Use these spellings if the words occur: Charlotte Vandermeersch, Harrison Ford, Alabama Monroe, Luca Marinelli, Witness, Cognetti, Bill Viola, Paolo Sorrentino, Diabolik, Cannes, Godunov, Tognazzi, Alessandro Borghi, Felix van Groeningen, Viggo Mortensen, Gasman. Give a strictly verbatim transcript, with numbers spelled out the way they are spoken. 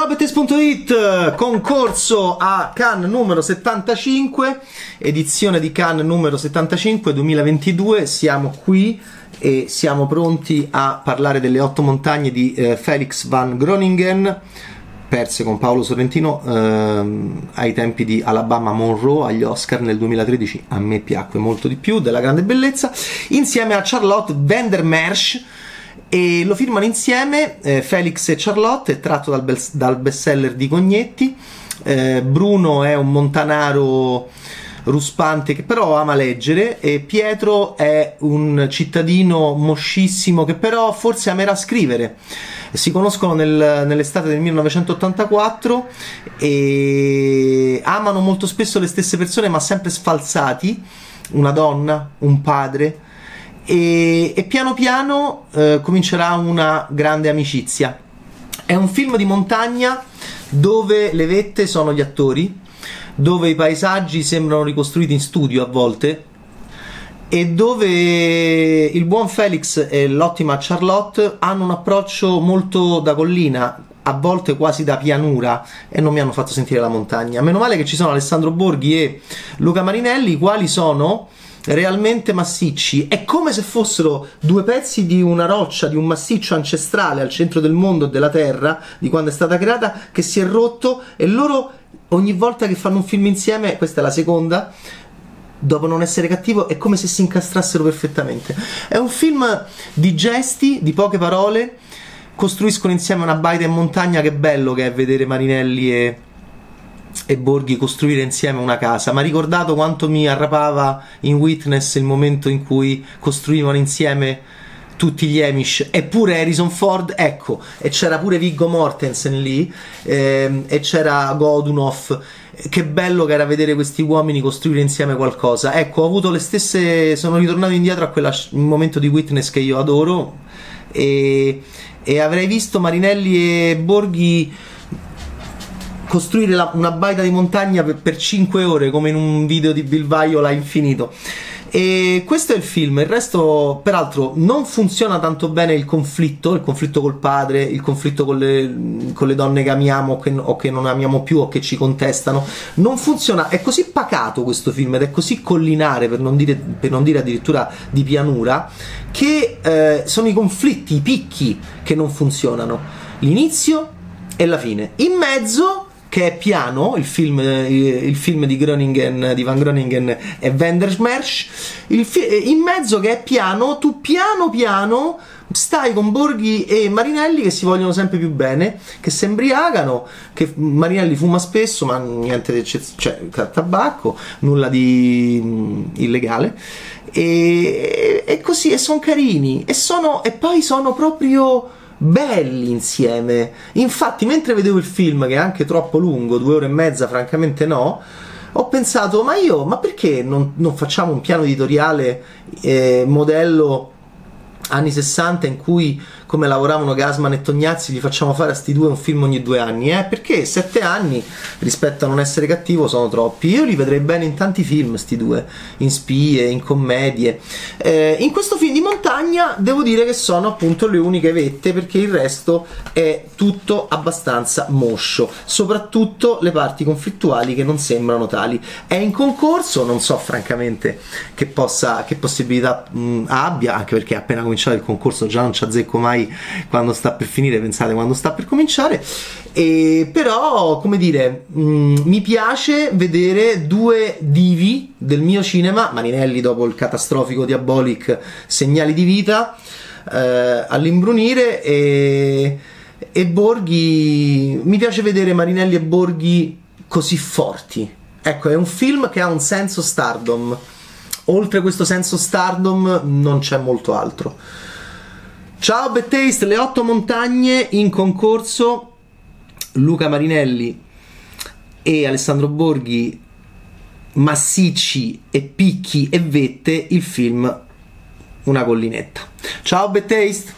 Ciao Bettes punto it, concorso a Cannes numero settantacinque, edizione di Cannes numero settantacinque duemilaventidue, siamo qui e siamo pronti a parlare delle otto montagne di eh, Felix van Groeningen, perse con Paolo Sorrentino ehm, ai tempi di Alabama Monroe agli Oscar nel duemilatredici, a me piacque molto di più, della grande bellezza, insieme a Charlotte Vandermeersch, e lo firmano insieme eh, Felix e Charlotte, è tratto dal, bel, dal bestseller di Cognetti. eh, Bruno è un montanaro ruspante che però ama leggere, e Pietro è un cittadino moscissimo che però forse amerà scrivere. Si conoscono nel, nell'estate del millenovecentottantaquattro e amano molto spesso le stesse persone, ma sempre sfalsati: una donna, un padre. E, e piano piano eh, comincerà una grande amicizia. È un film di montagna dove le vette sono gli attori, dove i paesaggi sembrano ricostruiti in studio a volte, e dove il buon Felix e l'ottima Charlotte hanno un approccio molto da collina, a volte quasi da pianura, e non mi hanno fatto sentire la montagna. Meno male che ci sono Alessandro Borghi e Luca Marinelli, i quali sono realmente massicci. È come se fossero due pezzi di una roccia, di un massiccio ancestrale al centro del mondo e della terra, di quando è stata creata, che si è rotto, e loro ogni volta che fanno un film insieme, questa è la seconda, dopo Non essere cattivo, è come se si incastrassero perfettamente. È un film di gesti, di poche parole, costruiscono insieme una baita in montagna. Che bello che è vedere Marinelli e e Borghi costruire insieme una casa. Mi ha ricordato quanto mi arrapava in Witness il momento in cui costruivano insieme tutti gli Amish, eppure Harrison Ford, ecco, e c'era pure Viggo Mortensen lì, ehm, e c'era Godunov. Che bello che era vedere questi uomini costruire insieme qualcosa. Ecco, ho avuto le stesse, sono ritornato indietro a quel momento di Witness che io adoro, e, e avrei visto Marinelli e Borghi costruire la, una baita di montagna per, per cinque ore, come in un video di Bill Viola infinito. E questo è il film. Il resto, peraltro, non funziona tanto bene il conflitto, il conflitto col padre, il conflitto con le, con le donne che amiamo o che, o che non amiamo più o che ci contestano. Non funziona, è così pacato questo film ed è così collinare, per non dire, per non dire addirittura di pianura, che eh, sono i conflitti, i picchi che non funzionano, l'inizio e la fine. In mezzo, che è piano, il film, il film di Groningen, di Van Groeningen e Vandermeersch, in mezzo che è piano, tu piano piano stai con Borghi e Marinelli che si vogliono sempre più bene, che si embriagano, che Marinelli fuma spesso, ma niente di eccezionale, cioè tabacco, nulla di mh, illegale, e, e così, e sono carini, e, sono, e poi sono proprio belli insieme. Infatti, mentre vedevo il film, che è anche troppo lungo, due ore e mezza, francamente no, ho pensato, ma io, ma perché non, non facciamo un piano editoriale eh, modello anni sessanta, in cui, come lavoravano Gasman e Tognazzi, gli facciamo fare a sti due un film ogni due anni, eh? Perché sette anni rispetto a Non essere cattivo sono troppi. Io li vedrei bene in tanti film sti due, in spie, in commedie. Eh, in questo film di montagna devo dire che sono appunto le uniche vette, perché il resto è tutto abbastanza moscio, soprattutto le parti conflittuali che non sembrano tali. È in concorso, non so francamente che, possa, che possibilità mh, abbia, anche perché appena cominciato il concorso già non ci azzecco mai quando sta per finire, pensate quando sta per cominciare. E però, come dire, mh, mi piace vedere due divi del mio cinema. Marinelli, dopo il catastrofico Diabolik, Segnali di vita, eh, all'imbrunire, e, e Borghi, mi piace vedere Marinelli e Borghi così forti. Ecco, è un film che ha un senso stardom, oltre questo senso stardom non c'è molto altro. Ciao Bettaste, le otto montagne in concorso, Luca Marinelli e Alessandro Borghi, massicci e picchi e vette, il film una collinetta. Ciao Bettaste.